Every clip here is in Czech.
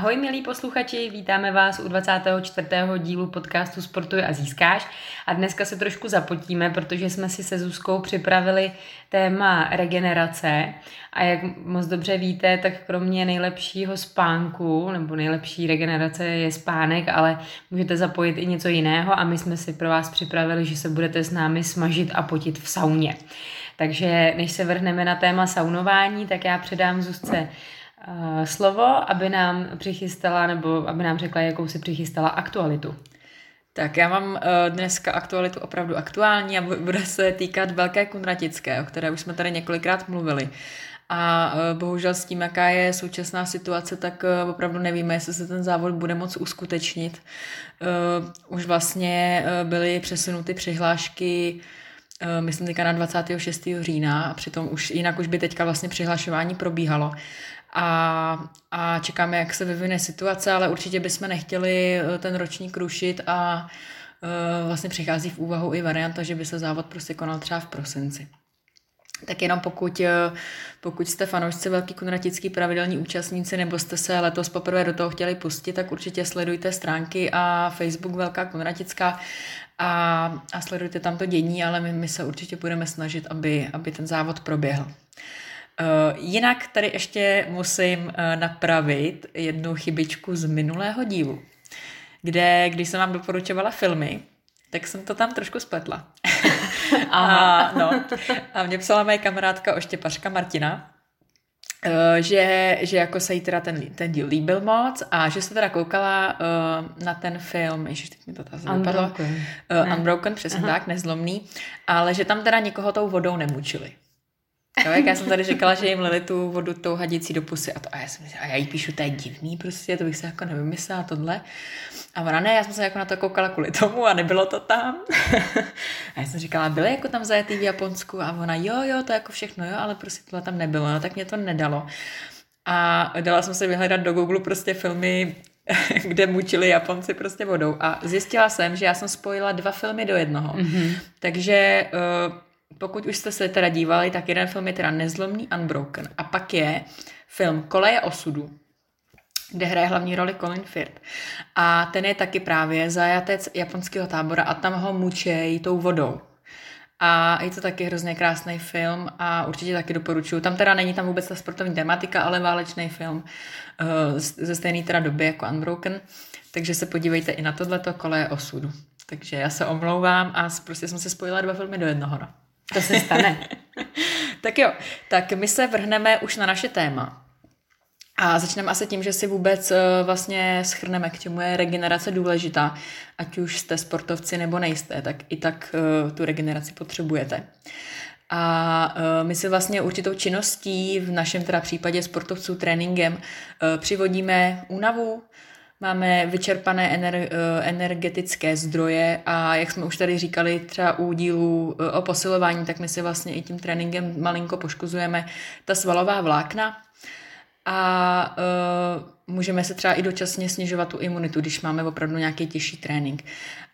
Ahoj milí posluchači, vítáme vás u 24. dílu podcastu Sportuj a získáš a dneska se trošku zapotíme, protože jsme si se Zuzkou připravili téma regenerace a jak moc dobře víte, tak kromě nejlepšího spánku nebo nejlepší regenerace je spánek, ale můžete zapojit i něco jiného a my jsme si pro vás připravili, že se budete s námi smažit a potit v sauně. Takže než se vrhneme na téma saunování, tak já předám Zuzce slovo, aby nám přichystala nebo aby nám řekla, jakou si přichystala aktualitu. Tak já mám dneska aktualitu opravdu aktuální a bude se týkat Velké Kunratické, o které už jsme tady několikrát mluvili. A bohužel s tím, jaká je současná situace, tak opravdu nevíme, jestli se ten závod bude moc uskutečnit. Už vlastně byly přesunuty přihlášky, myslím teďka na 26. října, a přitom už jinak už by teďka vlastně přihlašování probíhalo. A čekáme, jak se vyvine situace, ale určitě bychom nechtěli ten ročník rušit a vlastně přichází v úvahu i varianta, že by se závod prostě konal třeba v prosinci. Tak jenom pokud jste fanoušci Velký Kunratický pravidelní účastníci nebo jste se letos poprvé do toho chtěli pustit, tak určitě sledujte stránky a Facebook Velká Kunratická a sledujte tam to dění, ale my se určitě budeme snažit, aby ten závod proběhl. Jinak tady ještě musím napravit jednu chybičku z minulého dílu, kde, když jsem vám doporučovala filmy, tak jsem to tam trošku spletla. A mě psala moje kamarádka Oštěpařka Martina, že jako se jí teda ten díl líbil moc a že se teda koukala na ten film, ježiš, teď mi to tady vypadlo. Unbroken, přesně tak, Nezlomný, ale že tam teda nikoho tou vodou nemučili. No, jak já jsem tady říkala, že jim lili tu vodu tou hadicí do pusy a já jsem myslela, já jí píšu, to je divný prostě, to bych se jako nevymyslela tohle. A ona ne, já jsem se jako na to koukala kvůli tomu a nebylo to tam. A já jsem říkala, byly jako tam zajetý v Japonsku a ona jo, to jako všechno jo, ale prostě tohle tam nebylo, no tak mě to nedalo. A dala jsem se vyhledat do Google prostě filmy, kde mučili Japonci prostě vodou a zjistila jsem, že já jsem spojila dva filmy do jednoho. Mm-hmm. Takže pokud už jste se teda dívali, tak jeden film je teda Nezlomný, Unbroken. A pak je film Koleje osudu, kde hraje hlavní roli Colin Firth. A ten je taky právě zajatec japonského tábora a tam ho mučejí tou vodou. A je to taky hrozně krásný film a určitě taky doporučuju. Tam teda není tam vůbec ta sportovní tematika, ale válečný film ze stejné teda doby jako Unbroken. Takže se podívejte i na tohleto Koleje osudu. Takže já se omlouvám a prostě jsem se spojila dva filmy do jednoho. No. To se stane. Tak jo, tak my se vrhneme už na naše téma. A začneme asi tím, že si vůbec vlastně shrneme, k čemu je regenerace důležitá. Ať už jste sportovci nebo nejste, tak i tak tu regeneraci potřebujete. A my si vlastně určitou činností, v našem teda případě sportovců tréninkem, přivodíme únavu, máme vyčerpané energetické zdroje a jak jsme už tady říkali třeba u dílu o posilování, tak my si vlastně i tím tréninkem malinko poškozujeme ta svalová vlákna a můžeme se třeba i dočasně snižovat tu imunitu, když máme opravdu nějaký těžší trénink.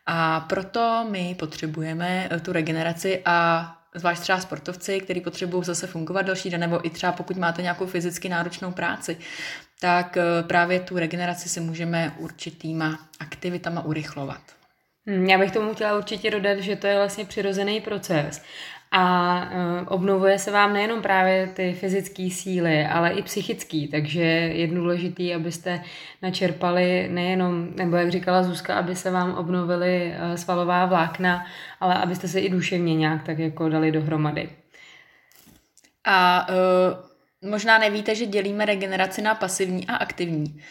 A proto my potřebujeme tu regeneraci a zvlášť třeba sportovci, kteří potřebují zase fungovat další den, nebo i třeba pokud máte nějakou fyzicky náročnou práci, tak právě tu regeneraci si můžeme určitýma aktivitama urychlovat. Já bych tomu chtěla určitě dodat, že to je vlastně přirozený proces a obnovuje se vám nejenom právě ty fyzické síly, ale i psychické, takže je důležitý, abyste načerpali nejenom, nebo jak říkala Zuzka, aby se vám obnovily svalová vlákna, ale abyste se i duševně nějak tak jako dali dohromady. A možná nevíte, že dělíme regeneraci na pasivní a aktivní.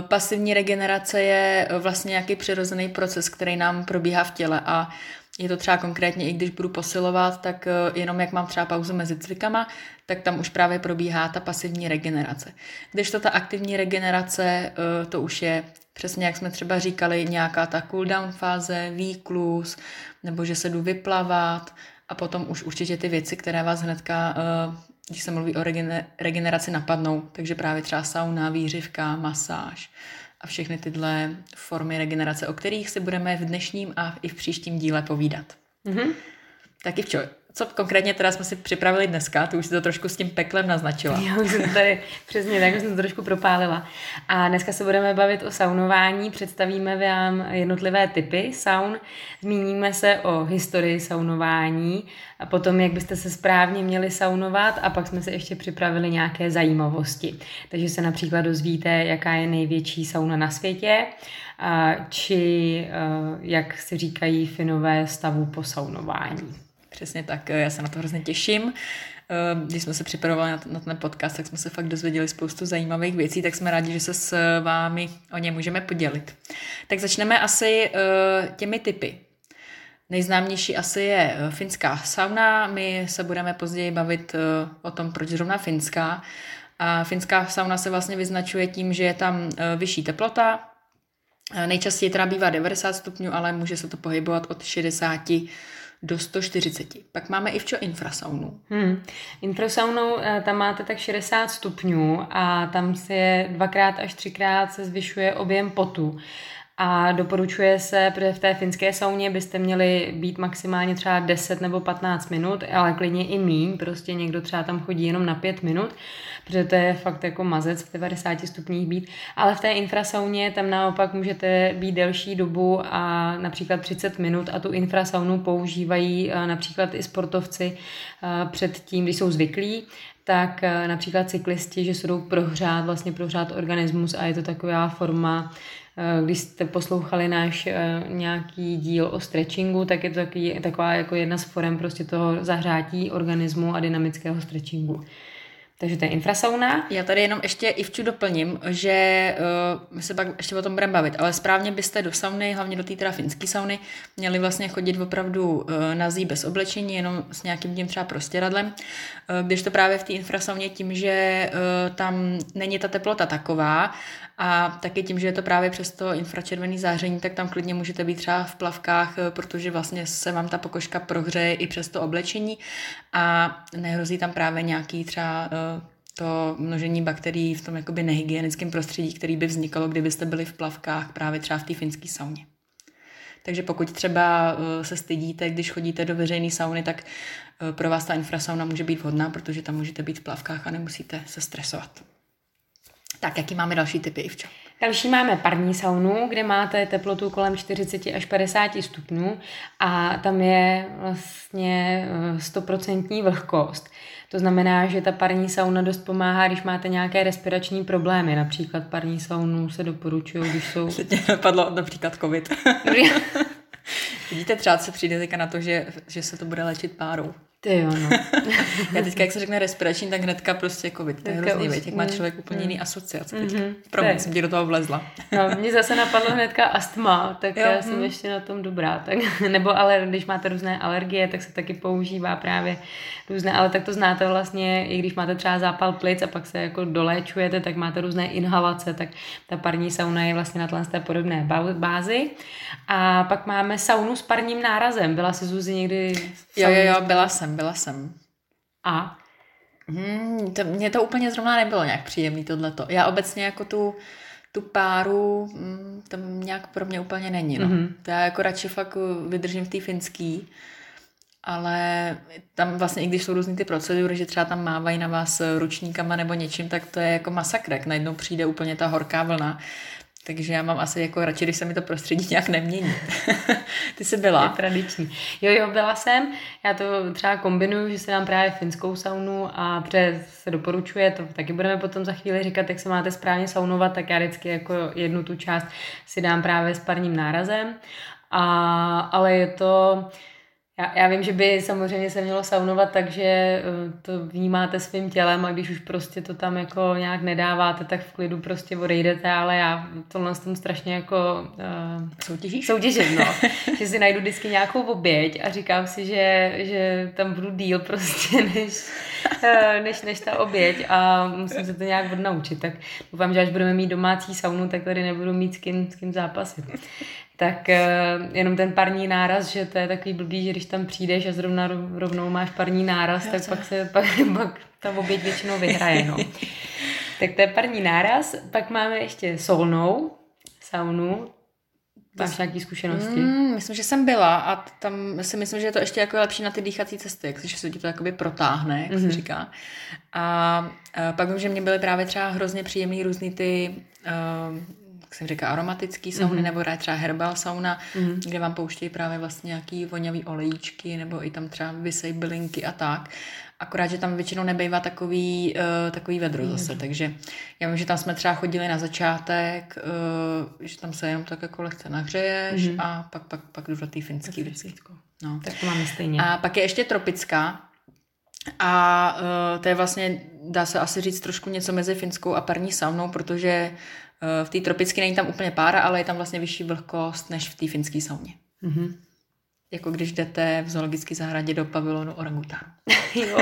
Pasivní regenerace je vlastně nějaký přirozený proces, který nám probíhá v těle a je to třeba konkrétně, i když budu posilovat, tak jenom jak mám třeba pauzu mezi cvikama, tak tam už právě probíhá ta pasivní regenerace. Kdežto ta aktivní regenerace, to už je přesně, jak jsme třeba říkali, nějaká ta cooldown fáze, výklus, nebo že se jdu vyplavat a potom už určitě ty věci, které vás hnedka, když se mluví o regeneraci, napadnou. Takže právě třeba sauna, výřivka, masáž a všechny tyhle formy regenerace, o kterých si budeme v dnešním a i v příštím díle povídat. Mm-hmm. Taky Co konkrétně teda jsme si připravili dneska? Ty už si to trošku s tím peklem naznačila. Já už jsem tady přesně tak, už jsem to trošku propálila. A dneska se budeme bavit o saunování, představíme vám jednotlivé typy saun, zmíníme se o historii saunování a potom, jak byste se správně měli saunovat a pak jsme se ještě připravili nějaké zajímavosti. Takže se například dozvíte, jaká je největší sauna na světě, či jak si říkají Finové stavu po saunování. Přesně tak, já se na to hrozně těším. Když jsme se připravovali na ten podcast, tak jsme se fakt dozvěděli spoustu zajímavých věcí, tak jsme rádi, že se s vámi o ně můžeme podělit. Tak začneme asi těmi typy. Nejznámější asi je finská sauna. My se budeme později bavit o tom, proč zrovna finská. A finská sauna se vlastně vyznačuje tím, že je tam vyšší teplota. Nejčastěji teda bývá 90 stupňů, ale může se to pohybovat od 60 do 140. Pak máme i infrasaunu. Infrasaunou tam máte tak 60 stupňů a tam se dvakrát až třikrát se zvyšuje objem potu. A doporučuje se, protože v té finské sauně byste měli být maximálně třeba 10 nebo 15 minut, ale klidně i míň, prostě někdo třeba tam chodí jenom na 5 minut, protože to je fakt jako mazec v 90 stupních být, ale v té infrasauně tam naopak můžete být delší dobu a například 30 minut a tu infrasaunu používají například i sportovci předtím, když jsou zvyklí, tak například cyklisti, že se jdou prohřát, vlastně prohřát organismus a je to taková forma. Když jste poslouchali náš nějaký díl o stretchingu, tak je to taková jako jedna z forem prostě toho zahřátí organismu a dynamického stretchingu. Takže to je infrasauna. Já tady jenom ještě Ivču doplním, že my se pak ještě o tom budeme bavit, ale správně byste do sauny, hlavně do té teda finské sauny, měli vlastně chodit opravdu nazí bez oblečení, jenom s nějakým tím třeba prostěradlem, když to právě v té infrasauně tím, že tam není ta teplota taková a taky tím, že je to právě přes to infračervené záření, tak tam klidně můžete být třeba v plavkách, protože vlastně se vám ta pokožka prohřeje i přes to oblečení a nehrozí tam právě nějaký třeba to množení bakterií v tom jakoby nehygienickém prostředí, který by vznikalo, kdybyste byli v plavkách právě třeba v té finské sauně. Takže pokud třeba se stydíte, když chodíte do veřejné sauny, tak pro vás ta infrasauna může být vhodná, protože tam můžete být v plavkách a nemusíte se stresovat. Tak, jaký máme další typy, Ivčo? Další máme parní saunu, kde máte teplotu kolem 40 až 50 stupňů a tam je vlastně 100% vlhkost. To znamená, že ta parní sauna dost pomáhá, když máte nějaké respirační problémy. Například parní saunu se doporučují, když jsou... Se tě napadlo například covid. Vidíte, třeba se přijde na to, že se to bude léčit párou. Ty jo, no. Já teďka, jak se řekne respirační, tak hnedka prostě covid. To je hrozný věc, jak má člověk úplně jiný asociace teďka. Promiň, jsem ti do toho vlezla. No, mě zase napadlo hnedka astma, tak jo, já jsem ještě na tom dobrá. Tak, nebo ale když máte různé alergie, tak se taky používá právě různé, ale tak to znáte vlastně, i když máte třeba zápal plic a pak se jako doléčujete, tak máte různé inhalace, tak ta parní sauna je vlastně na té podobné bázi. A pak máme saunu s parním nárazem. Byla jsi, Zuzi, někdy? Jo, byla jsem. A? To, mně to úplně zrovna nebylo nějak příjemný tohleto. Já obecně jako tu páru, to nějak pro mě úplně není. No. To já jako radši fakt vydržím v té finský, ale tam vlastně i když jsou různý ty procedury, že třeba tam mávají na vás ručníkama nebo něčím, tak to je jako masakrek. Najednou přijde úplně ta horká vlna. Takže já mám asi jako radši, když se mi to prostředí nějak nemění. Ty jsi byla? Je tradiční. Jo, byla jsem. Já to třeba kombinuju, že se dám právě finskou saunu a protože se doporučuje, to taky budeme potom za chvíli říkat, jak se máte správně saunovat, tak já vždycky jako jednu tu část si dám právě s parním nárazem. Ale je to... Já vím, že by samozřejmě se mělo saunovat, takže to vnímáte svým tělem a když už prostě to tam jako nějak nedáváte, tak v klidu prostě odejdete, ale já tohle s tím strašně jako soutěžím, no. Že si najdu vždycky nějakou oběť a říkám si, že tam budu díl prostě než ta oběť a musím se to nějak odnaučit. Tak doufám, že až budeme mít domácí saunu, tak tady nebudu mít s kým zápasit. Tak jenom ten parní náraz, že to je takový blbý, že když tam přijdeš a zrovna rovnou máš parní náraz, tak pak ta oběť většinou vyhraje. No. Tak to je parní náraz. Pak máme ještě solnou saunu. Máš nějaké zkušenosti? Myslím, že jsem byla a tam si myslím, že je to ještě jako lepší na ty dýchací cesty, jak se ti to jakoby protáhne, jak se říká. A pak vím, že mě byly právě třeba hrozně příjemný různý ty, jak jsem říká, aromatický sauny, nebo třeba herbal sauna, kde vám pouštějí právě vlastně nějaký voňavý olejíčky, nebo i tam třeba vysejí bylinky a tak. Akorát, že tam většinou nebejvá takový vedro zase, takže já vím, že tam jsme třeba chodili na začátek, že tam se jenom tak jako lehce nahřeješ a pak jdu do té finské věci. No. Tak to máme stejně. A pak je ještě tropická a to je vlastně, dá se asi říct, trošku něco mezi finskou a parní saunou, protože v té tropické není tam úplně pára, ale je tam vlastně vyšší vlhkost než v té finské sauně. Mhm. Jako když jdete v zoologické zahradě do pavilonu orangutánů. Jo.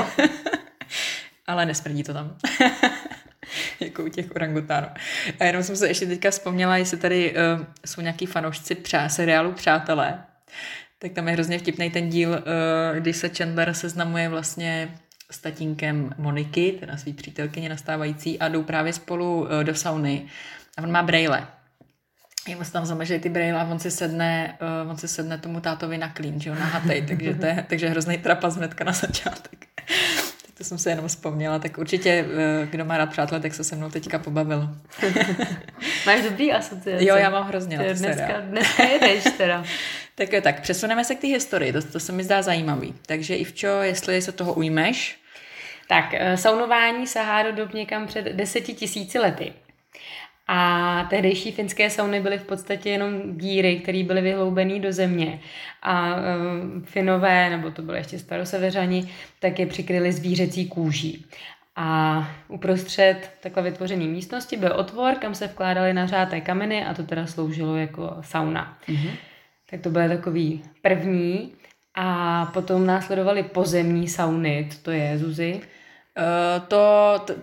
Ale nesmrdí to tam. Jako u těch orangutánů. A jenom jsem se ještě teďka vzpomněla, jestli tady jsou nějaký fanoušci seriálu Přátelé. Tak tam je hrozně vtipný ten díl, když se Chandler seznamuje vlastně s tatínkem Moniky, teda svý přítelkyně nastávající, a jdou právě spolu do sauny. A on má brejle. Jemu se tam zamežejí ty brejle a on si sedne tomu tátovi na klín, že jo, na hatej, takže hrozný trapas hnedka na začátek. Tak to jsem se jenom vzpomněla, tak určitě, kdo má rád Přátelé, tak se mnou teďka pobavilo. Máš dobrý asociace. Jo, já mám hrozně na to seriál. Dneska jedeš teda. Tak, přesuneme se k té historii, to se mi zdá zajímavý. Takže Ivčo, jestli se toho ujmeš. Tak, saunování sahá do dob někam před 10 000 lety. A tehdejší finské sauny byly v podstatě jenom díry, které byly vyhloubené do země. A Finové, nebo to byly ještě staroseveřani, tak je přikryli zvířecí kůží. A uprostřed takhle vytvořené místnosti byl otvor, kam se vkládaly nařáté kameny a to teda sloužilo jako sauna. Mm-hmm. Tak to byly takový první. A potom následovaly pozemní sauny, to je Zuzi.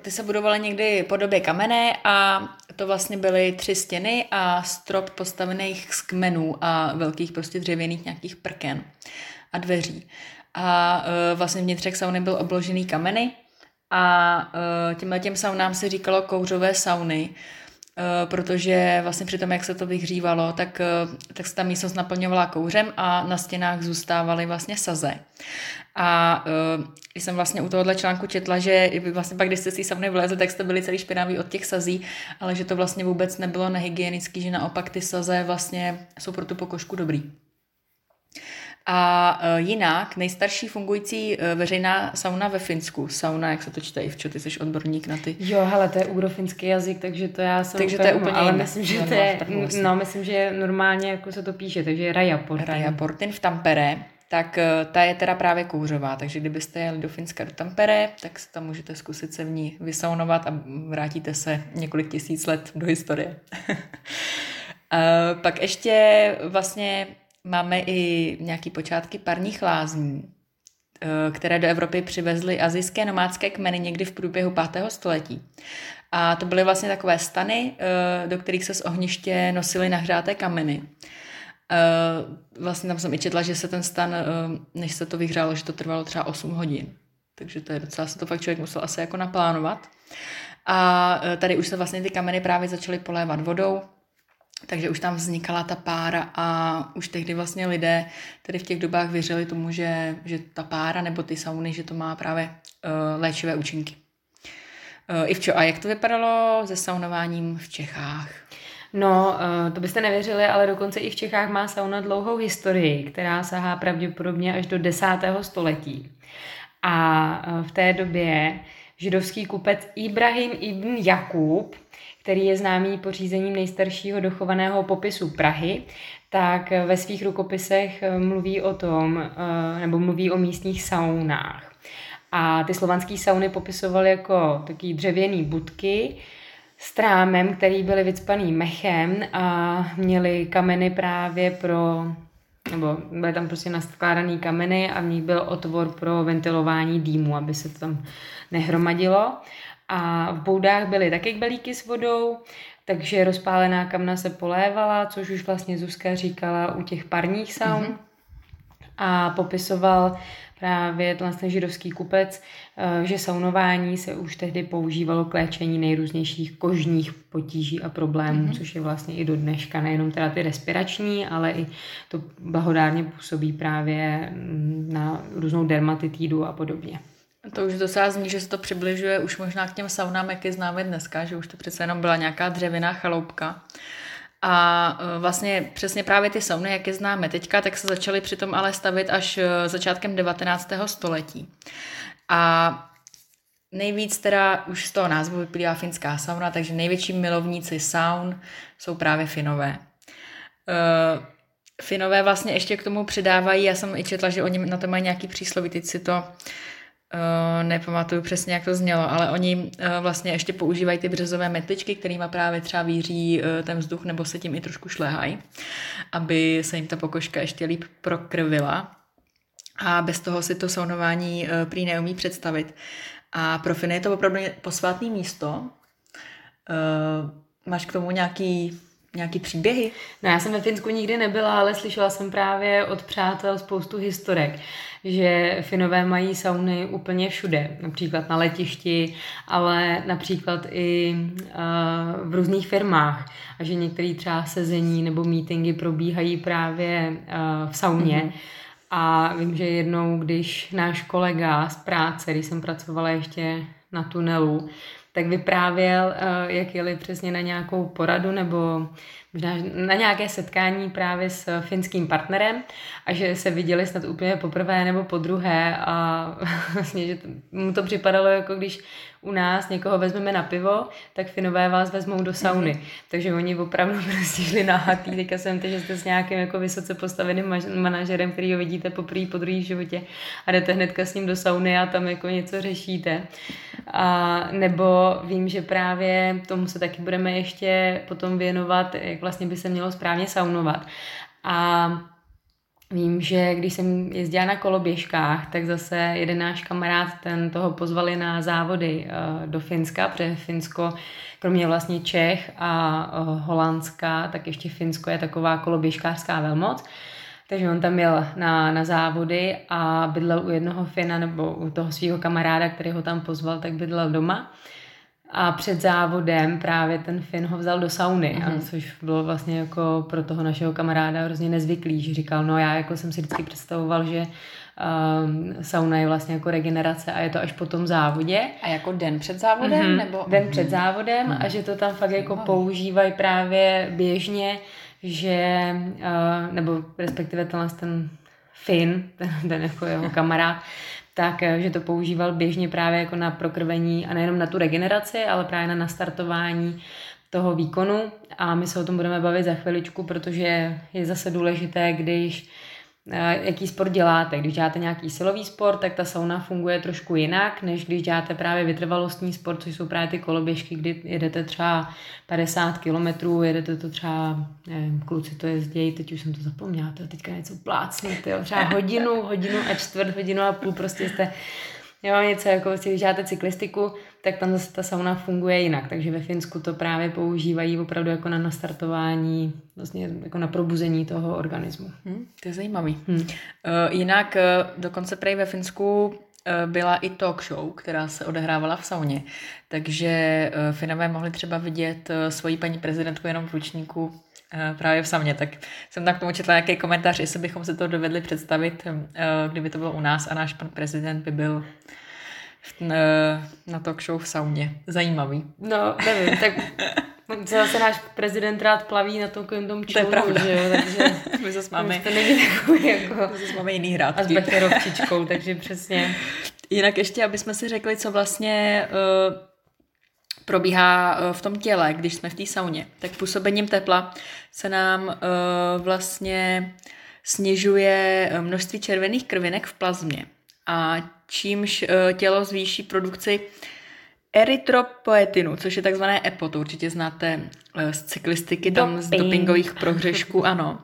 Ty se budovaly někdy po době kamenné a to vlastně byly 3 stěny a strop postavených z kmenů a velkých prostě dřevěných nějakých prken a dveří. A vlastně vnitřek sauny byl obložený kameny a těm saunám se říkalo kouřové sauny, protože vlastně při tom, jak se to vyhřívalo, tak se ta místnost naplňovala kouřem a na stěnách zůstávaly vlastně saze. A jsem vlastně u tohohle článku četla, že vlastně pak, když jste si sauny vlezli, tak jste byli celý špinavý od těch sazí, ale že to vlastně vůbec nebylo nehygienický, že naopak ty saze vlastně jsou pro tu pokožku dobrý. A jinak nejstarší fungující veřejná sauna ve Finsku. Sauna, jak se to čte, Ivčo, ty jsi odborník na ty. Jo, hele, to je urofinský jazyk, takže to já jsem takže úplně, to je úplně ale myslím, že to je, myslím, že normálně jako se to píše, takže je Rajaportin. Rajaportin v Tampere. Tak ta je teda právě kouřová, takže kdybyste jeli do Finska do Tampere, tak se tam můžete zkusit se v ní vysaunovat a vrátíte se několik 1000 let do historie. Pak ještě vlastně máme i nějaký počátky parních lázní, které do Evropy přivezly asijské nomádské kmeny někdy v průběhu 5. století. A to byly vlastně takové stany, do kterých se z ohniště nosily nahřáté kameny. Vlastně tam jsem i četla, že se ten stan, než se to vyhřálo, že to trvalo třeba 8 hodin. Takže to je docela, se to fakt člověk musel asi jako naplánovat. A tady už se vlastně ty kameny právě začaly polévat vodou, takže už tam vznikala ta pára a už tehdy vlastně lidé tady v těch dobách věřili tomu, že ta pára nebo ty sauny, že to má právě léčivé účinky. Ivčo, a jak to vypadalo se saunováním v Čechách? No, to byste nevěřili, ale dokonce i v Čechách má sauna dlouhou historii, která sahá pravděpodobně až do 10. století. A v té době židovský kupec Ibrahim ibn Jakub, který je známý pořízením nejstaršího dochovaného popisu Prahy, tak ve svých rukopisech mluví o tom, nebo mluví o místních saunách. A ty slovanské sauny popisoval jako taky dřevěné budky, s trámem, který byly vycpaný mechem a měly kameny právě pro, nebo byly tam prostě naskládaný kameny a v nich byl otvor pro ventilování dýmu, aby se to tam nehromadilo. A v boudách byly taky kbelíky s vodou, takže rozpálená kamna se polévala, což už vlastně Zuzka říkala u těch parních saun. Mm-hmm. a popisoval právě ten židovský kupec, že saunování se už tehdy používalo k léčení nejrůznějších kožních potíží a problémů, což je vlastně i do dneška nejenom teda ty respirační, ale i to blahodárně působí právě na různou dermatitídu a podobně. To už docela zní, že se to přibližuje už možná k těm saunám, jak je známe dneska, že už to přece jenom byla nějaká dřevěná chaloupka. A vlastně přesně právě ty sauny, jak je známe teďka, tak se začaly přitom ale stavit až začátkem 19. století. A nejvíc teda už z toho názvu vyplývá finská sauna, takže největší milovníci saun jsou právě Finové. Finové vlastně ještě k tomu přidávají, já jsem i četla, že oni na to mají nějaký přísloví, teď si to nepamatuju přesně, jak to znělo, ale oni vlastně ještě používají ty březové metličky, kterýma právě třeba víří ten vzduch, nebo se tím i trošku šlehají, aby se jim ta pokožka ještě líp prokrvila. A bez toho si to saunování prý neumí představit. A pro Finy je to opravdu posvátné místo. Máš k tomu nějaký příběhy? No, já jsem ve Finsku nikdy nebyla, ale slyšela jsem právě od přátel spoustu historek, že Finové mají sauny úplně všude, například na letišti, ale například i v různých firmách. A že některé třeba sezení nebo mítingy probíhají právě v sauně. A vím, že jednou, když náš kolega z práce, když jsem pracovala ještě na tunelu, tak vyprávěl, jak jeli přesně na nějakou poradu nebo možná na nějaké setkání právě s finským partnerem a že se viděli snad úplně poprvé nebo podruhé a vlastně, že mu to připadalo, jako když u nás někoho vezmeme na pivo, tak Finové vás vezmou do sauny. Takže oni opravdu prostě šli nahatý. Teďka jsem teď, že jste s nějakým jako vysoce postaveným manažerem, který ho vidíte podruhý v životě a jdete hnedka s ním do sauny a tam jako něco řešíte. A nebo vím, že právě tomu se taky budeme ještě potom věnovat, jak vlastně by se mělo správně saunovat. A vím, že když jsem jezdila na koloběžkách, tak zase jeden náš kamarád, ten toho pozvali na závody do Finska, protože Finsko, kromě vlastně Čech a Holandska, tak ještě Finsko je taková koloběžkářská velmoc. Takže on tam jel na závody a bydlel u jednoho Fina nebo u toho svého kamaráda, který ho tam pozval, tak bydlel doma. A před závodem právě ten Fin ho vzal do sauny, a což bylo vlastně jako pro toho našeho kamaráda hrozně nezvyklý, že říkal, no já jako jsem si vždycky představoval, že sauna je vlastně jako regenerace a je to až po tom závodě. A jako den před závodem? Nebo? Den před závodem a že to tam fakt jako používají právě běžně, že, nebo respektive ten Fin, ten jako jeho kamarád, tak, že to používal běžně právě jako na prokrvení a nejenom na tu regeneraci, ale právě na nastartování toho výkonu. A my se o tom budeme bavit za chviličku, protože je zase důležité, když jaký sport děláte. Když děláte nějaký silový sport, tak ta sauna funguje trošku jinak, než když děláte právě vytrvalostní sport, což jsou právě ty koloběžky, kdy jedete třeba 50 kilometrů, jedete to třeba, nevím, kluci to jezdějí, teď už jsem to zapomněla, teďka něco plácnu, třeba hodinu a čtvrt, hodinu a půl, prostě jste, jo, něco jako, když děláte cyklistiku, tak tam zase ta sauna funguje jinak, takže ve Finsku to právě používají opravdu jako na nastartování, vlastně jako na probuzení toho organismu. To je zajímavý. Jinak dokonce prej ve Finsku byla i talk show, která se odehrávala v sauně, takže Finové mohli třeba vidět svoji paní prezidentku jenom v ručníku právě v sauně, tak jsem tam k tomu četla nějaký komentář, jestli bychom se to dovedli představit, kdyby to bylo u nás a náš pan prezident by byl na talk show v sauně. Zajímavý. No, nevím, tak zase náš prezident rád plaví na tom člunu, že jo, takže my zase máme, to není takový jako jiný hrátky. A s baterovčičkou, takže přesně. Jinak ještě, aby jsme si řekli, co vlastně probíhá v tom těle, když jsme v té sauně, tak působením tepla se nám vlastně snižuje množství červených krvinek v plazmě. A čímž tělo zvýší produkci erytropoetinu, což je takzvané EPO, to určitě znáte z cyklistiky, tam z dopingových prohřešků, ano.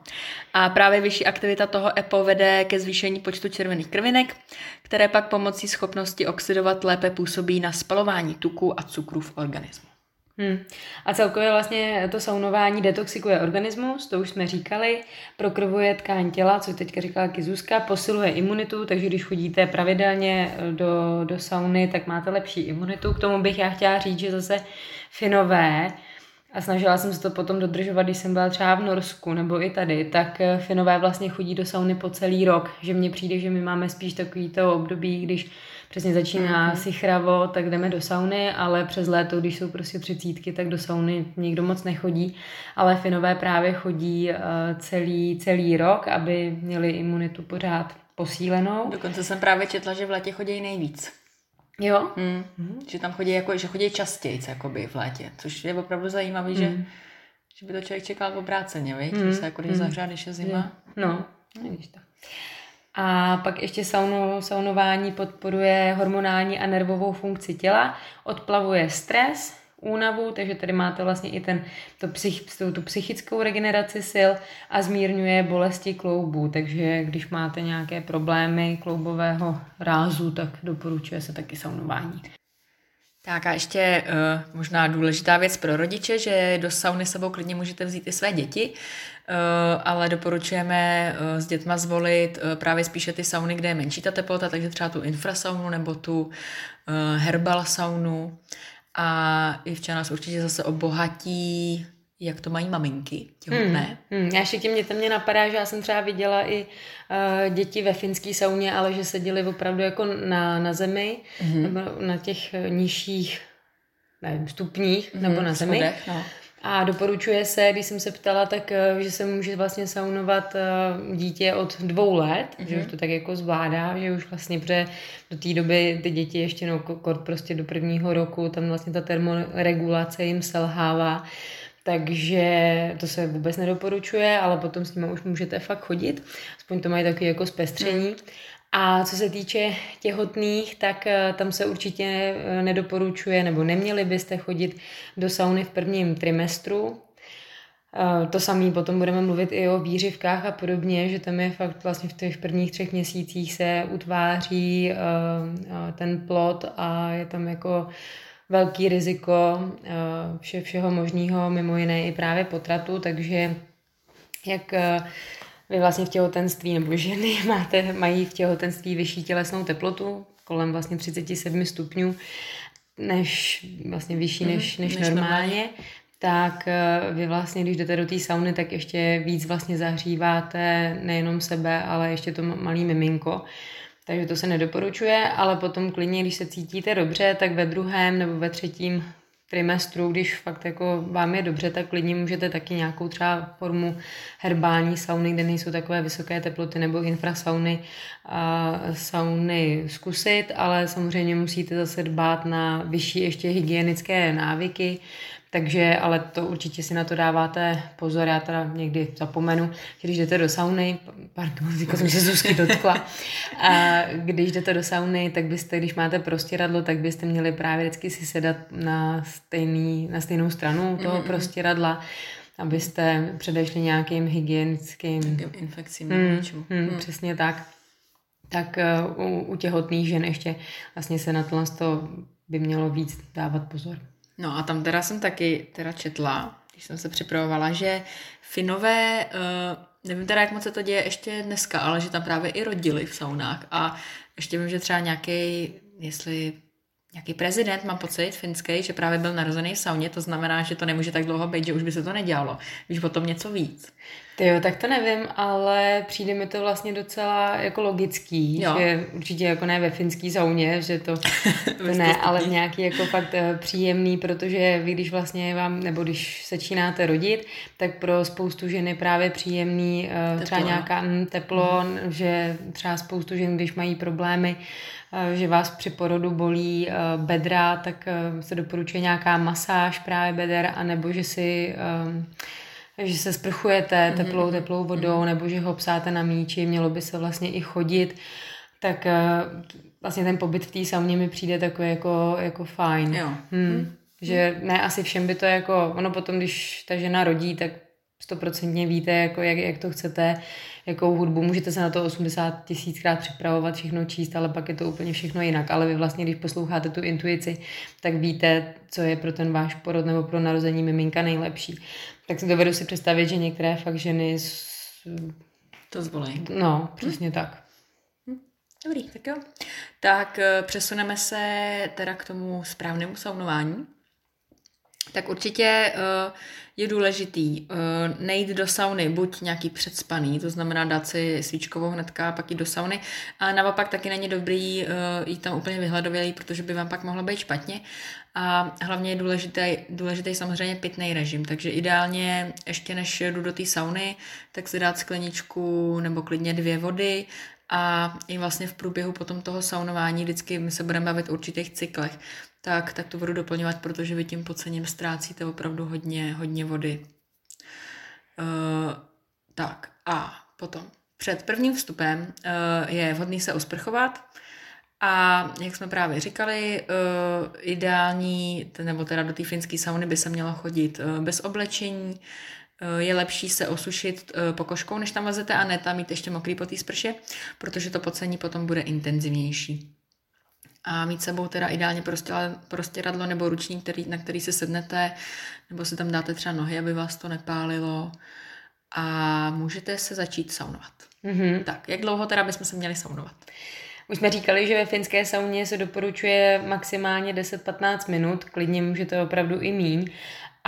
A právě vyšší aktivita toho EPO vede ke zvýšení počtu červených krvinek, které pak pomocí schopnosti oxidovat lépe působí na spalování tuku a cukru v organismu. A celkově vlastně to saunování detoxikuje organismus, to už jsme říkali, prokrvuje tkáň těla, co teďka říkala Zuzka, posiluje imunitu, takže když chodíte pravidelně do sauny, tak máte lepší imunitu. K tomu bych já chtěla říct, že zase Finové, a snažila jsem se to potom dodržovat, když jsem byla třeba v Norsku nebo i tady, tak Finové vlastně chodí do sauny po celý rok, že mně přijde, že my máme spíš takový to období, když přesně začíná si chravo, tak jdeme do sauny, ale přes léto, když jsou prostě 30, tak do sauny nikdo moc nechodí, ale Finové právě chodí celý rok, aby měli imunitu pořád posílenou. Dokonce jsem právě četla, že v létě chodí nejvíc. Jo. Že tam chodí, jako, že chodí častěji v létě, což je opravdu zajímavý, že by to člověk čekal obráceně, viď? Že se jako když zahřát, když je zima. No, vidíš to. A pak ještě saunování podporuje hormonální a nervovou funkci těla, odplavuje stres, únavu, takže tady máte vlastně i tu psychickou regeneraci sil a zmírňuje bolesti kloubů, takže když máte nějaké problémy kloubového rázu, tak doporučuje se taky saunování. Tak a ještě možná důležitá věc pro rodiče, že do sauny sebou klidně můžete vzít i své děti, ale doporučujeme s dětma zvolit právě spíše ty sauny, kde je menší ta teplota, takže třeba tu infrasaunu nebo tu herbal saunu. A Ivča nás určitě zase obohatí, jak to mají maminky těhotné. Já ještě mě napadá, že já jsem třeba viděla i děti ve finské sauně, ale že seděly opravdu jako na zemi, nebo na těch nižších stupních, nebo na zemi. Schodech, no. A doporučuje se, když jsem se ptala, tak že se může vlastně saunovat dítě od 2 let, že už to tak jako zvládá, že už vlastně do té doby ty děti ještě prostě do 1. roku, tam vlastně ta termoregulace jim selhává, takže to se vůbec nedoporučuje, ale potom s nimi už můžete fakt chodit, aspoň to mají taky jako zpestření. A co se týče těhotných, tak tam se určitě nedoporučuje, nebo neměli byste chodit do sauny v 1. trimestru. To samé potom budeme mluvit i o výřivkách a podobně, že tam je fakt vlastně v těch prvních 3 měsících se utváří ten plod a je tam jako velký riziko všeho možného, mimo jiné i právě potratu, takže jak vy vlastně v těhotenství, nebo ženy mají v těhotenství vyšší tělesnou teplotu, kolem vlastně 37 stupňů, než vlastně vyšší než normálně, tak vy vlastně, když jdete do té sauny, tak ještě víc vlastně zahříváte nejenom sebe, ale ještě to malý miminko. Takže to se nedoporučuje, ale potom klidně, když se cítíte dobře, tak ve 2. nebo ve 3. trimestru, když fakt jako vám je dobře, tak klidně můžete taky nějakou třeba formu herbální sauny, kde nejsou takové vysoké teploty, nebo infrasauny sauny zkusit, ale samozřejmě musíte zase dbát na vyšší ještě hygienické návyky, takže ale to určitě si na to dáváte pozor, já teda někdy zapomenu, když jdete do sauny, pardon, jsem se Zuzky dotkla, a když jdete do sauny, tak byste, když máte prostěradlo, tak byste měli právě vždycky si sedat na stejnou stranu toho prostěradla, abyste předešli nějakým hygienickým infekcím. Přesně tak. Tak u těhotných žen ještě vlastně se na to by mělo víc dávat pozor. No a tam teda jsem taky četla, když jsem se připravovala, že Finové, nevím teda jak moc se to děje ještě dneska, ale že tam právě i rodili v saunách a ještě vím, že třeba nějaký prezident, mám pocit, finský, že právě byl narozený v sauně, to znamená, že to nemůže tak dlouho být, že už by se to nedělalo. Víš potom něco víc? Jo, tak to nevím, ale přijde mi to vlastně docela jako logický, jo. Že určitě jako ne ve finský sauně, že to ne, ale v nějaký jako fakt příjemný, protože vy když vlastně když začínáte rodit, tak pro spoustu žen je právě příjemný třeba nějaká teplo, že třeba spoustu žen, když mají problémy, že vás při porodu bolí bedra, tak se doporučuje nějaká masáž právě beder, anebo že se sprchujete teplou vodou, nebo že ho psáte na míči, mělo by se vlastně i chodit, tak vlastně ten pobyt v té sauně mi přijde takový jako fajn. Jo. Že ne asi všem by to jako, ono potom, když ta žena rodí, tak 100% víte, jako jak to chcete, jakou hudbu. Můžete se na to 80 000krát připravovat, všechno číst, ale pak je to úplně všechno jinak. Ale vy vlastně, když posloucháte tu intuici, tak víte, co je pro ten váš porod nebo pro narození miminka nejlepší. Tak si dovedu si představit, že některé fakt ženy to zvolí. No, přesně tak. Dobrý, tak jo. Tak přesuneme se teda k tomu správnému saunování. Tak určitě je důležitý nejít do sauny buď nějaký předspaný, to znamená dát si svíčkovou hnedka a pak jít do sauny, ale naopak taky není dobrý jít tam úplně vyhladovělý, protože by vám pak mohlo být špatně. A hlavně je důležitý samozřejmě pitný režim, takže ideálně ještě než jdu do té sauny, tak si dát skleničku nebo klidně 2 vody. A i vlastně v průběhu potom toho saunování vždycky my se budeme bavit o určitých cyklech, tak to budu doplňovat, protože vy tím podcením ztrácíte opravdu hodně vody. Tak a potom před prvním vstupem je vhodný se osprchovat a jak jsme právě říkali, ideální, nebo teda do té finské sauny by se mělo chodit bez oblečení. Je lepší se osušit pokožkou, než tam lezete, a ne tam mít ještě mokrý potý z prše, protože to pocení potom bude intenzivnější. A mít sebou teda ideálně prostěradlo nebo ručník, na který si sednete, nebo si tam dáte třeba nohy, aby vás to nepálilo. A můžete se začít saunovat. Mm-hmm. Tak, jak dlouho teda bychom se měli saunovat? Už jsme říkali, že ve finské sauně se doporučuje maximálně 10-15 minut, klidně můžete opravdu i míň.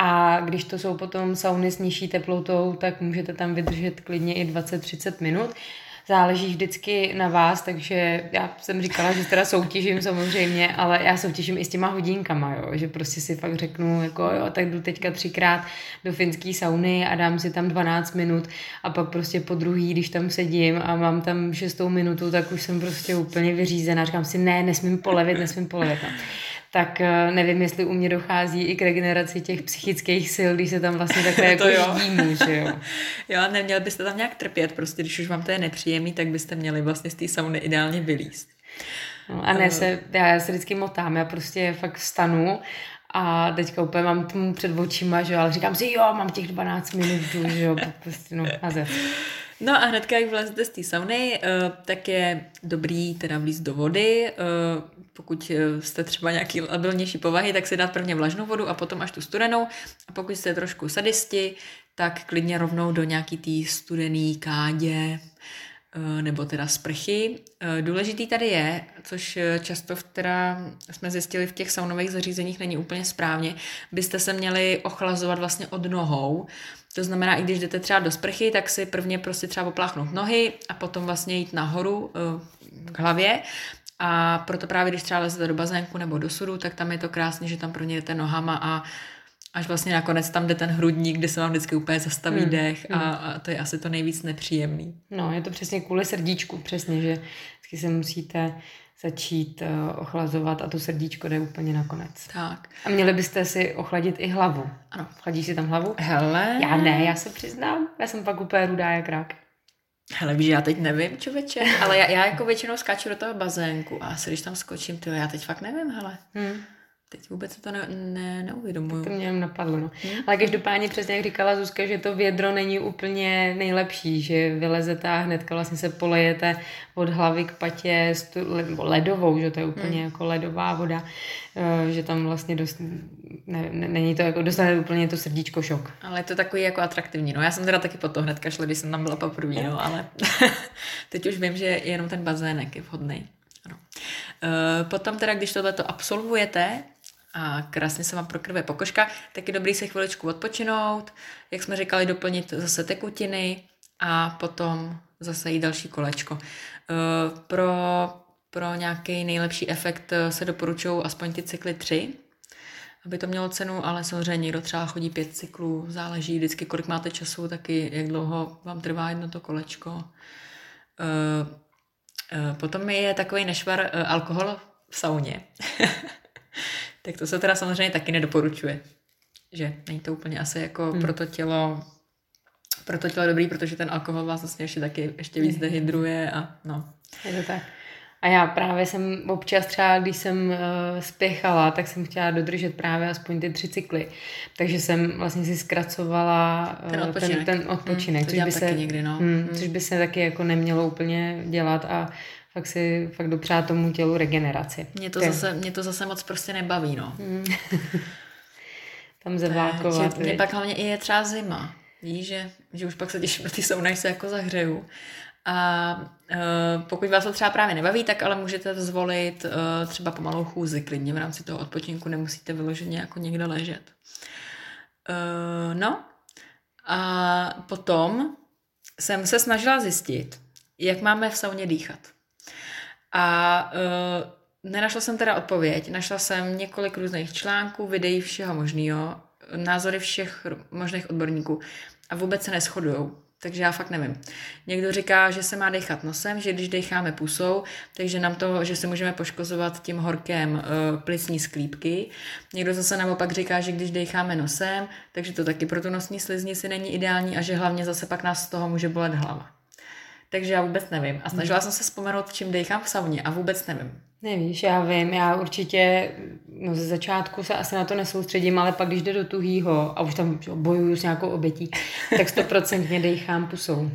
A když to jsou potom sauny s nižší teplotou, tak můžete tam vydržet klidně i 20-30 minut. Záleží vždycky na vás, takže já jsem říkala, že teda soutěžím samozřejmě, ale já soutěžím i s těma hodinkama, jo? Že prostě si fakt řeknu, jako jo, tak jdu teďka 3krát do finské sauny a dám si tam 12 minut a pak prostě po druhý, když tam sedím a mám tam 6. minutu, tak už jsem prostě úplně vyřízená, říkám si ne, nesmím polevit. No. Tak nevím, jestli u mě dochází i k regeneraci těch psychických sil, když se tam vlastně takhle to jako ždímu, že jo. Jo, neměli byste tam nějak trpět, prostě když už vám to je nepříjemný, tak byste měli vlastně z té sauny ideálně vylízt. No, a ne, já se vždycky motám, já prostě fakt vstanu a teďka úplně mám tmu před očima, že jo, ale říkám si, jo, mám těch 12 minut, že jo, prostě no, hazet. No a hnedka, jak vlezete z té sauny, tak je dobrý teda vlíz do vody. Pokud jste třeba nějaký labilnější povahy, tak si dát prvně vlažnou vodu a potom až tu studenou. A pokud jste trošku sadisti, tak klidně rovnou do nějaký té studený kádě nebo teda sprchy. Důležitý tady je, což často teda jsme zjistili v těch saunových zařízeních není úplně správně, byste se měli ochlazovat vlastně od nohou. To znamená, i když jdete třeba do sprchy, tak si prvně prostě třeba opláchnout nohy a potom vlastně jít nahoru k hlavě. A proto právě, když třeba lezete do bazénku nebo do sudu, tak tam je to krásně, že tam prvně jdete nohama a až vlastně nakonec tam jde ten hrudník, kde se vám vždycky úplně zastaví dech a to je asi to nejvíc nepříjemný. No, je to přesně kvůli srdíčku, přesně, že vždycky se musíte začít ochlazovat a to srdíčko jde úplně nakonec. Tak. A měli byste si ochladit i hlavu. Ano. Ochladíš si tam hlavu? Hele. Já ne, já se přiznám. Já jsem pak úplně rudá jak rák. Hele, víš, já teď nevím, čověče, ale já jako většinou skáču do toho bazénku a když tam skočím, tyjo, já teď fakt nevím, hele. Teď vůbec se to neuvědomuju. To mě jen napadlo, no. Ale každopádně přesně jak říkala Zuzka, že to vědro není úplně nejlepší, že vylezete a hnedka vlastně se polejete od hlavy k patě ledovou, že to je úplně jako ledová voda, že tam vlastně není to jako dostane úplně to srdíčko šok. Ale je to takový jako atraktivní, no. Já jsem teda taky po to hnedka šla, když jsem tam byla poprvé, no, ale teď už vím, že jenom ten bazének je vhodný. No. Potom teda, když tohleto absolvujete a krásně se vám prokrve pokožka, tak je dobrý se chviličku odpočinout, jak jsme říkali, doplnit zase tekutiny a potom zase jít další kolečko. Pro nějaký nejlepší efekt se doporučují aspoň ty cykly 3, aby to mělo cenu, ale samozřejmě někdo třeba chodí 5 cyklů, záleží vždycky, kolik máte času, taky jak dlouho vám trvá jedno to kolečko. Potom je takový nešvar alkohol v sauně. Tak to se teda samozřejmě taky nedoporučuje. Že není to úplně asi jako pro to tělo dobrý, protože ten alkohol vás vlastně ještě taky ještě víc dehydruje a no. Je to tak. A já právě jsem občas třeba, když jsem spěchala, tak jsem chtěla dodržet právě aspoň ty 3 cykly. Takže jsem vlastně si zkracovala ten odpočinek, což by se taky jako nemělo úplně dělat a fakt si fakt dopřát tomu tělu regeneraci. Mě to zase moc prostě nebaví, no. Tam zavlákovat. Mě pak hlavně i je třeba zima. Víš, že už pak se těším na ty sauny, se jako zahřeju. A pokud vás to třeba právě nebaví, tak ale můžete zvolit třeba pomalou chůzi klidně v rámci toho odpočinku, nemusíte vyloženě jako někde ležet. No a potom jsem se snažila zjistit, jak máme v sauně dýchat. A nenašla jsem teda odpověď, našla jsem několik různých článků, videí, všeho možného, názory všech možných odborníků a vůbec se neshodujou. Takže já fakt nevím. Někdo říká, že se má dechat nosem, že když decháme pusou, takže nám to, že se můžeme poškozovat tím horkem plicní sklípky. Někdo zase naopak říká, že když decháme nosem, takže to taky pro tu nosní sliznici není ideální a že hlavně zase pak nás z toho může bolet hlava. Takže já vůbec nevím. A snažila jsem se vzpomenout, čím dejchám v sauně a vůbec nevím. Nevíš, já vím, já určitě ze začátku se asi na to nesoustředím, ale pak když jde do tuhýho a už tam bojuju s nějakou obětí, tak 100% dejchám pusou.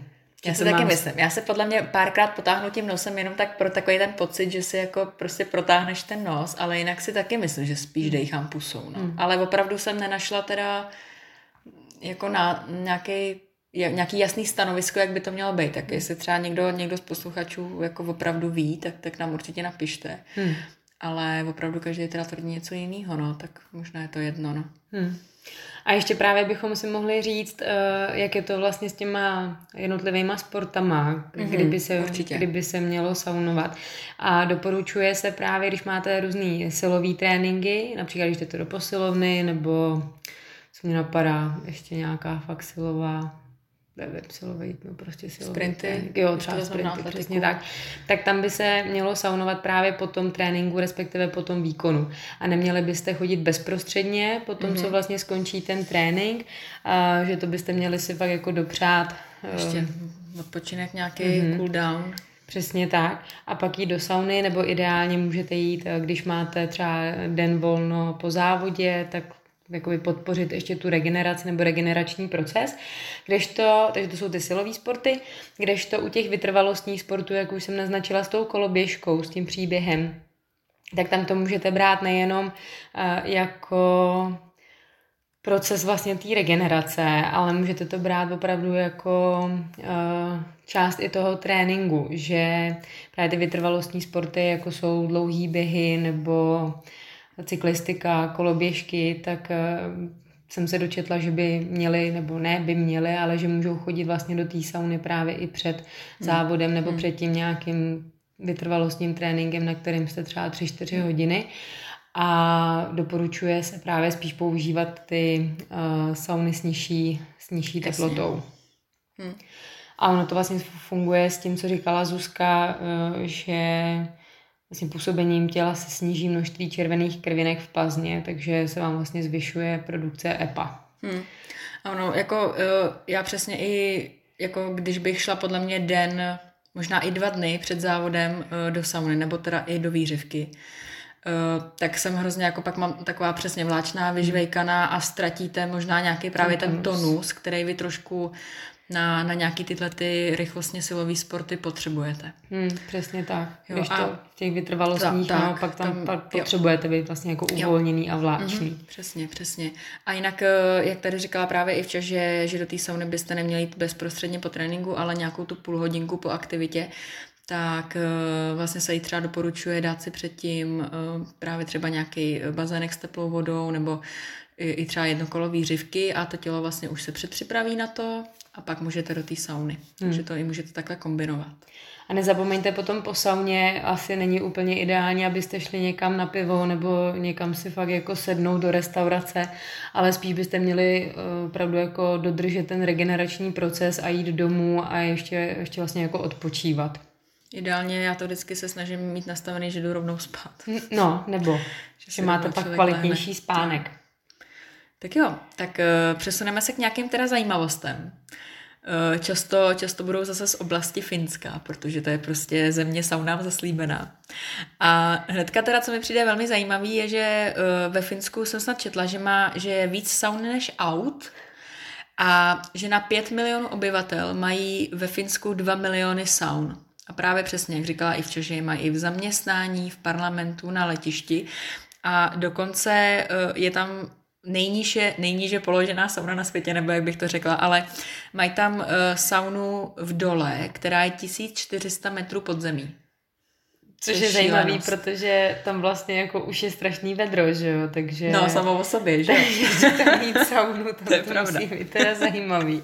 Já se taky myslím. Já se podle mě párkrát potáhnu tím nosem jenom tak pro takový ten pocit, že si jako prostě protáhneš ten nos, ale jinak si taky myslím, že spíš dejchám pusou. No. Ale opravdu jsem nenašla teda jako na nějaký jasný stanovisko, jak by to mělo být. Tak jestli třeba někdo z posluchačů jako opravdu ví, tak nám určitě napište. Ale opravdu každý teda tvrdí něco jiného, no, tak možná je to jedno, no. A ještě právě bychom si mohli říct, jak je to vlastně s těma jednotlivýma sportama, kdyby se mělo saunovat. A doporučuje se právě, když máte různý silový tréninky, například když jdete do posilovny, nebo co mě napadá, ještě nějaká fakt silová, silový, sprinty, jo, třeba sprinty, přesně tak tam by se mělo saunovat právě po tom tréninku, respektive po tom výkonu a neměli byste chodit bezprostředně po tom, co vlastně skončí ten trénink, a že to byste měli si fakt jako dopřát ještě odpočinek, nějaký cool down. Přesně tak. A pak jít do sauny, nebo ideálně můžete jít, když máte třeba den volno po závodě, tak jakoby podpořit ještě tu regeneraci nebo regenerační proces, takže to jsou ty silové sporty, kdežto u těch vytrvalostních sportů, jak už jsem naznačila s tou koloběžkou, s tím příběhem, tak tam to můžete brát nejenom jako proces vlastně té regenerace, ale můžete to brát opravdu jako část i toho tréninku, že právě ty vytrvalostní sporty, jako jsou dlouhý běhy nebo cyklistika, koloběžky, tak jsem se dočetla, že by měly, nebo ne by měly, ale že můžou chodit vlastně do té sauny právě i před závodem nebo před tím nějakým vytrvalostním tréninkem, na kterém jste třeba 3-4 hodiny. A doporučuje se právě spíš používat ty sauny s nižší teplotou. A ono to vlastně funguje s tím, co říkala Zuzka, že vlastně působením těla se sníží množství červených krvinek v plazně, takže se vám vlastně zvyšuje produkce EPA. Ano, jako já přesně i, jako když bych šla podle mě den, možná i 2 dny před závodem do sauny, nebo teda i do výřivky, tak jsem hrozně, jako pak mám taková přesně vláčná, vyžvejkaná a ztratíte možná nějaký právě ten tonus, který vy trošku na nějaký tyhle ty rychlostně silové sporty potřebujete. Přesně tak. Jo, když to v těch vytrvalostních, no, pak tam potřebujete být vlastně jako uvolněný a vláčný. Přesně. A jinak, jak tady říkala právě i Ivča, že do té sauny byste neměli jít bezprostředně po tréninku, ale nějakou tu půlhodinku po aktivitě, tak vlastně se jí třeba doporučuje dát si předtím právě třeba nějaký bazének s teplou vodou nebo i třeba jednokolo výřivky a to tělo vlastně už se předpřipraví na to a pak můžete do té sauny. Takže to i můžete takhle kombinovat. A nezapomeňte potom po sauně, asi není úplně ideální, abyste šli někam na pivo nebo někam si fakt jako sednout do restaurace, ale spíš byste měli opravdu jako dodržet ten regenerační proces a jít domů a ještě vlastně jako odpočívat. Ideálně já to vždycky se snažím mít nastavený, že jdu rovnou spát. No, nebo že máte pak kvalitnější spánek. Tak jo, tak přesuneme se k nějakým teda zajímavostem. Často budou zase z oblasti Finska, protože to je prostě země saunám zaslíbená. A hnedka teda, co mi přijde velmi zajímavý, je, že ve Finsku jsem snad četla, že je víc saun než aut a že na 5 milionů obyvatel mají ve Finsku 2 miliony saun. A právě přesně, jak říkala i v Češi, mají i v zaměstnání, v parlamentu, na letišti a dokonce je tam nejníže položená sauna na světě, nebo jak bych to řekla, ale mají tam saunu v dole, která je 1400 metrů pod zemí. Což je zajímavý, protože tam vlastně jako už je strašný vedro, že jo, takže... No, samo o sobě, že jo. Takže tam mít saunu, to musí být teda zajímavý.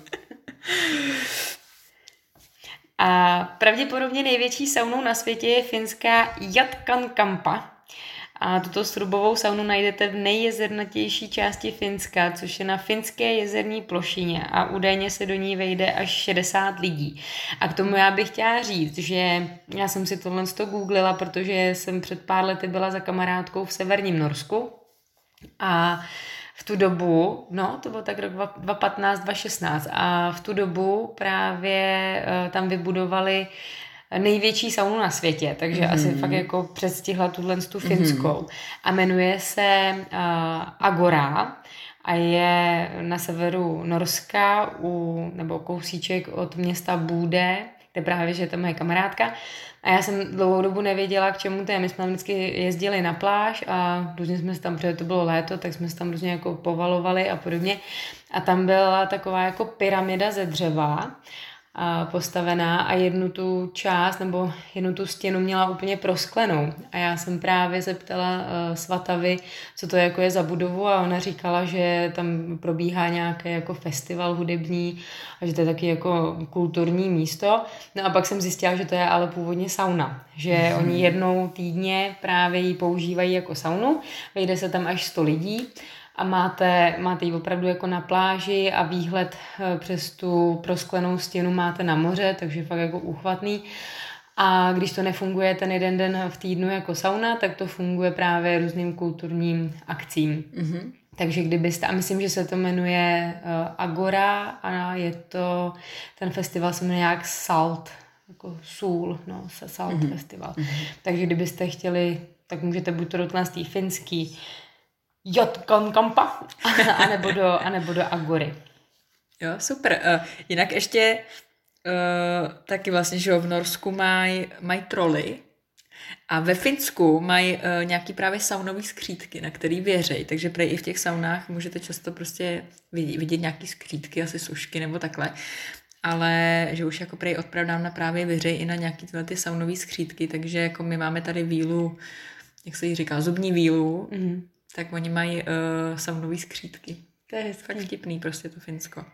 A pravděpodobně největší saunou na světě je finská Jatkan Kampa. A tuto srubovou saunu najdete v nejjezernatější části Finska, což je na finské jezerní plošině a údajně se do ní vejde až 60 lidí. A k tomu já bych chtěla říct, že já jsem si tohle googlila, protože jsem před pár lety byla za kamarádkou v severním Norsku a v tu dobu, no to bylo tak rok 2015, 2016 a v tu dobu právě tam vybudovali největší saunu na světě, takže asi fakt jako předstihla tu finskou. A jmenuje se Agora a je na severu Norska nebo kousíček od města Bude, kde právě, že je tam moje kamarádka. A já jsem dlouhou dobu nevěděla, k čemu to je. My jsme tam vždycky jezdili na pláž a různě jsme se tam, protože to bylo léto, tak jsme se tam různě jako povalovali a podobně. A tam byla taková jako pyramida ze dřeva postavená a jednu tu část nebo jednu tu stěnu měla úplně prosklenou. A já jsem právě zeptala Svatavy, co to jako je za budovu a ona říkala, že tam probíhá nějaký jako festival hudební a že to je taky jako kulturní místo. No a pak jsem zjistila, že to je ale původně sauna. Že oni jednou týdně právě ji používají jako saunu. Vejde se tam až 100 lidí. A máte ji opravdu jako na pláži a výhled přes tu prosklenou stěnu máte na moře, takže fakt jako úchvatný. A když to nefunguje ten jeden den v týdnu jako sauna, tak to funguje právě různým kulturním akcím. Mm-hmm. Takže kdybyste, a myslím, že se to jmenuje Agora a je to, ten festival se jmenuje jak Salt, jako sůl, no Salt festival. Mm-hmm. Takže kdybyste chtěli, tak můžete buď to do 12. finský, Jatkan Kampa, anebo do Agory. Jo, super. Jinak ještě taky vlastně, že v Norsku mají troly a ve Finsku mají nějaký právě saunový skřítky, na který věřej, takže prej i v těch saunách můžete často prostě vidět nějaký skřítky, asi sušky nebo takhle, ale že už jako prej odpravdám na právě věřej i na nějaký tyhle ty saunový skřítky, takže jako my máme tady vílu, jak se jí říká, zubní vílu, tak oni mají saunový skřítky. To je fakt vtipný prostě to Finsko.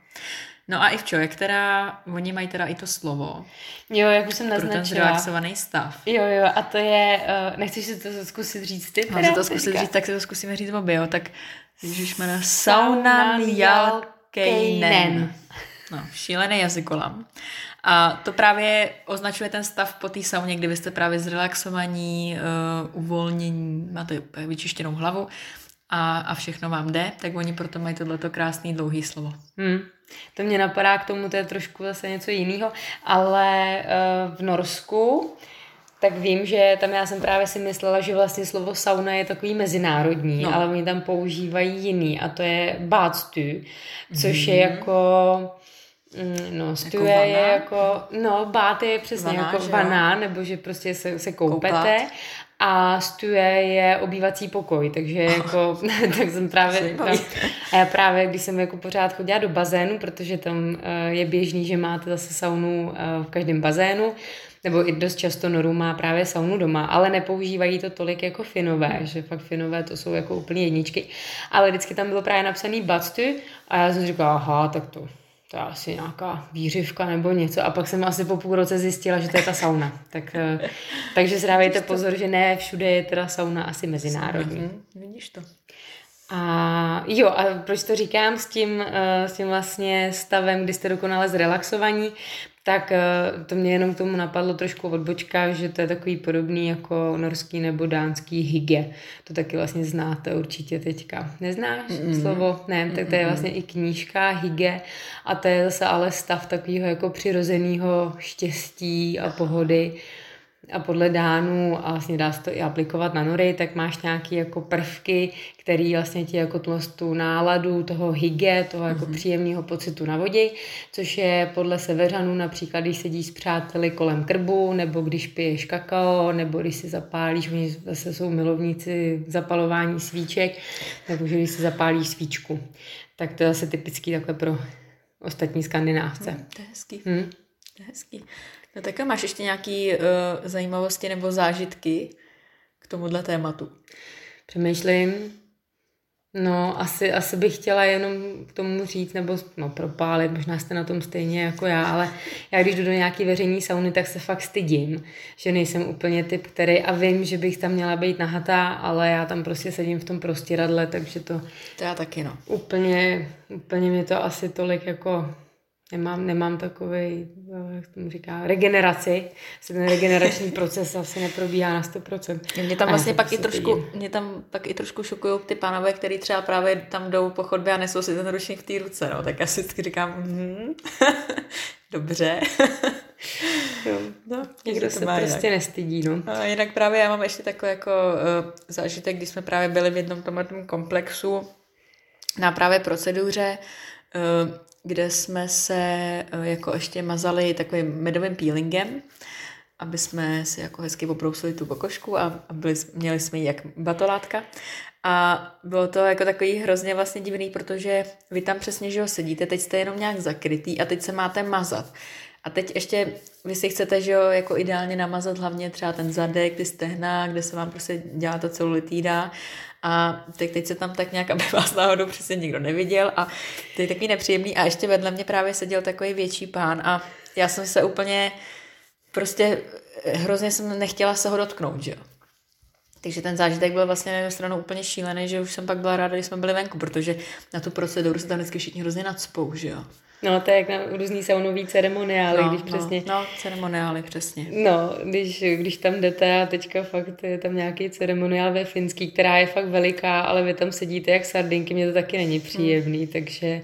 No a i oni mají teda i to slovo. Jo, jak už jsem naznačila. Pro ten zrelaxovaný stav. Jo, a to je, nechceš si to zkusit říct ty? Mám si to zkusit říct, tak si to zkusíme říct obě, jo. Tak ježišmena, Saunam Jalkejnen. No, šílený jazykolam. A to právě označuje ten stav po té sauně, kdy vy jste právě zrelaxovaní, uvolnění, máte vyčištěnou hlavu a všechno vám jde, tak oni proto mají tohleto krásný dlouhý slovo. To mě napadá k tomu, to je trošku zase něco jiného, ale v Norsku tak vím, že tam já jsem právě si myslela, že vlastně slovo sauna je takový mezinárodní, ale oni tam používají jiný a to je badstue, což je jako... No, stuje jako je jako... No, bát je přesně vaná, jako vaná, nebo že prostě se koupete. Koupat. A stuje je obývací pokoj, takže jako... tak jsem právě... a já právě, když jsem jako pořád chodila do bazénu, protože tam je běžný, že máte zase saunu v každém bazénu, nebo i dost často Norů má právě saunu doma, ale nepoužívají to tolik jako Finové, že fakt Finové to jsou jako úplně jedničky. Ale vždycky tam bylo právě napsaný badstue a já jsem říkala, aha, tak to je asi nějaká výřivka nebo něco. A pak jsem asi po půl roce zjistila, že to je ta sauna. Takže si dávejte pozor, že ne všude je teda sauna asi mezinárodní. Vidíš to. A jo, a proč to říkám s tím vlastně stavem, kdy jste dokonale zrelaxovaní, tak to mě jenom k tomu napadlo trošku odbočka, že to je takový podobný jako norský nebo dánský hygge. To taky vlastně znáte určitě teďka. Neznáš slovo? Ne, tak to je vlastně i knížka hygge a to je zase ale stav takového jako přirozeného štěstí a pohody. A podle Dánů, a vlastně dá se to i aplikovat na Nory, tak máš nějaké jako prvky, které vlastně ti jako tu náladu toho hygge, toho jako příjemného pocitu navodí, což je podle Severanů například, když sedíš s přáteli kolem krbu, nebo když piješ kakao, nebo když si zapálíš, oni zase jsou milovníci zapalování svíček, takže když si zapálíš svíčku. Tak to je zase typický takhle pro ostatní Skandinávce. To je hezký. To je hezký. No tak máš ještě nějaké zajímavosti nebo zážitky k tomuhle tématu? Přemýšlím. No, asi bych chtěla jenom k tomu říct, nebo propálit, možná jste na tom stejně jako já, ale já když jdu do nějaký veřejné sauny, tak se fakt stydím, že nejsem úplně typ, který, a vím, že bych tam měla být nahatá, ale já tam prostě sedím v tom prostěradle, takže to... To já taky, no. Úplně mě to asi tolik jako... Nemám takovej, jak tomu říká, regeneraci. Se ten regenerační proces asi neprobíhá na 100%. Mě tam vlastně pak trošku šokují ty pánové, který třeba právě tam jdou po chodbě a nesou si ten ručník v té ruce. No. Tak já si vždycky říkám, dobře. No, někdo se prostě nestydí. No. A jinak právě já mám ještě takový jako zážitek, když jsme právě byli v jednom tomhletom komplexu na právě proceduře, kde jsme se jako ještě mazali takovým medovým peelingem, aby jsme si jako hezky obrousili tu pokožku a měli jsme ji jak batolátka. A bylo to jako takový hrozně vlastně divný, protože vy tam přesně, že ho sedíte, teď jste jenom nějak zakrytý a teď se máte mazat. A teď ještě vy si chcete, že jo, jako ideálně namazat hlavně třeba ten zadek, ty stehna, kde se vám prostě dělá ta celulitída. A teď se tam tak nějak, aby vás náhodou přesně nikdo neviděl a to je takový nepříjemný. A ještě vedle mě právě seděl takový větší pán a já jsem se úplně prostě hrozně jsem nechtěla se ho dotknout, že jo. Takže ten zážitek byl vlastně na jednu stranu úplně šílený, že už jsem pak byla ráda, že jsme byli venku, protože na tu proceduru se tam vždycky všichni hrozně nadspou, že jo. No, to je jak na různý saunový ceremoniály, ceremoniály, přesně. No, když tam jdete a teďka fakt je tam nějaký ceremoniál ve finský, která je fakt veliká, ale vy tam sedíte jak sardinky, mě to taky není příjemný, takže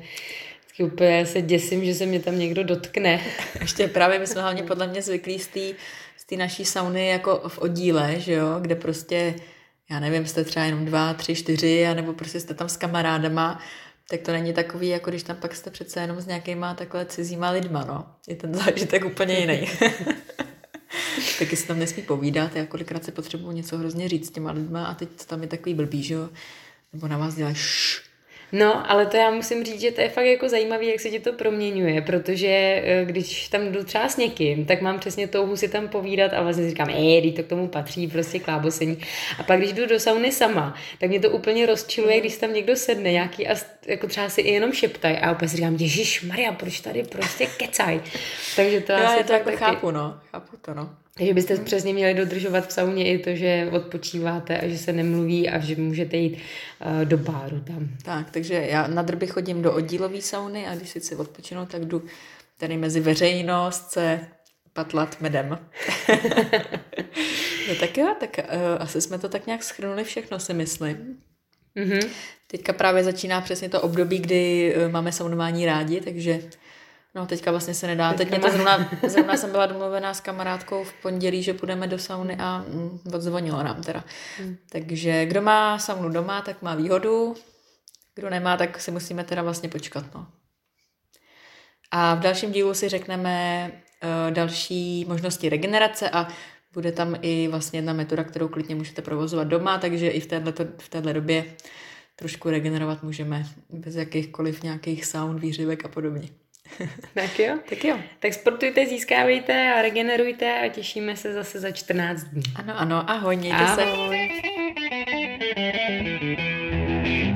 vždycky úplně se děsím, že se mě tam někdo dotkne. Ještě právě my jsme hlavně podle mě zvyklí z té naší sauny jako v oddíle, že jo, kde prostě, já nevím, jste třeba jenom 2, 3, 4, anebo prostě jste tam s kamarádama, tak to není takový, jako když tam pak jste přece jenom s nějakýma takhle cizíma lidma, no. Je ten zážitek úplně jiný. Taky se tam nesmí povídat, já kolikrát si potřebuju něco hrozně říct s těma lidma a teď tam je takový blbý, že jo? Nebo na vás dělají No, ale to já musím říct, že to je fakt jako zajímavé, jak se ti to proměňuje, protože když tam jdu třeba s někým, tak mám přesně touhu si tam povídat a vlastně si říkám, teď to k tomu patří, prostě klábosení. A pak když jdu do sauny sama, tak mě to úplně rozčiluje, když tam někdo sedne nějaký a jako třeba si i jenom šeptaj a opět si říkám, ježišmarja, proč tady prostě kecaj. Takže to asi já to jako chápu, no. Chápu to, no. Takže byste přesně měli dodržovat v sauně i to, že odpočíváte a že se nemluví a že můžete jít do báru tam. Tak, takže já na drby chodím do oddílové sauny a když si chci odpočinout, tak jdu tady mezi veřejnost se patlat medem. No tak jo, tak asi jsme to tak nějak shrnuli všechno, si myslím. Mm-hmm. Teďka právě začíná přesně to období, kdy máme saunování rádi, takže... No, teďka vlastně se nedá. Teď mě to zrovna jsem byla domluvená s kamarádkou v pondělí, že půjdeme do sauny a odzvonilo nám teda. Takže kdo má saunu doma, tak má výhodu. Kdo nemá, tak si musíme teda vlastně počkat, no. A v dalším dílu si řekneme další možnosti regenerace a bude tam i vlastně jedna metoda, kterou klidně můžete provozovat doma, takže i v téhle době trošku regenerovat můžeme bez jakýchkoliv nějakých saun, výřivek a podobně. Tak jo. Tak sportujte, získávejte a regenerujte a těšíme se zase za 14 dní. Ano, ahoj, mějte se.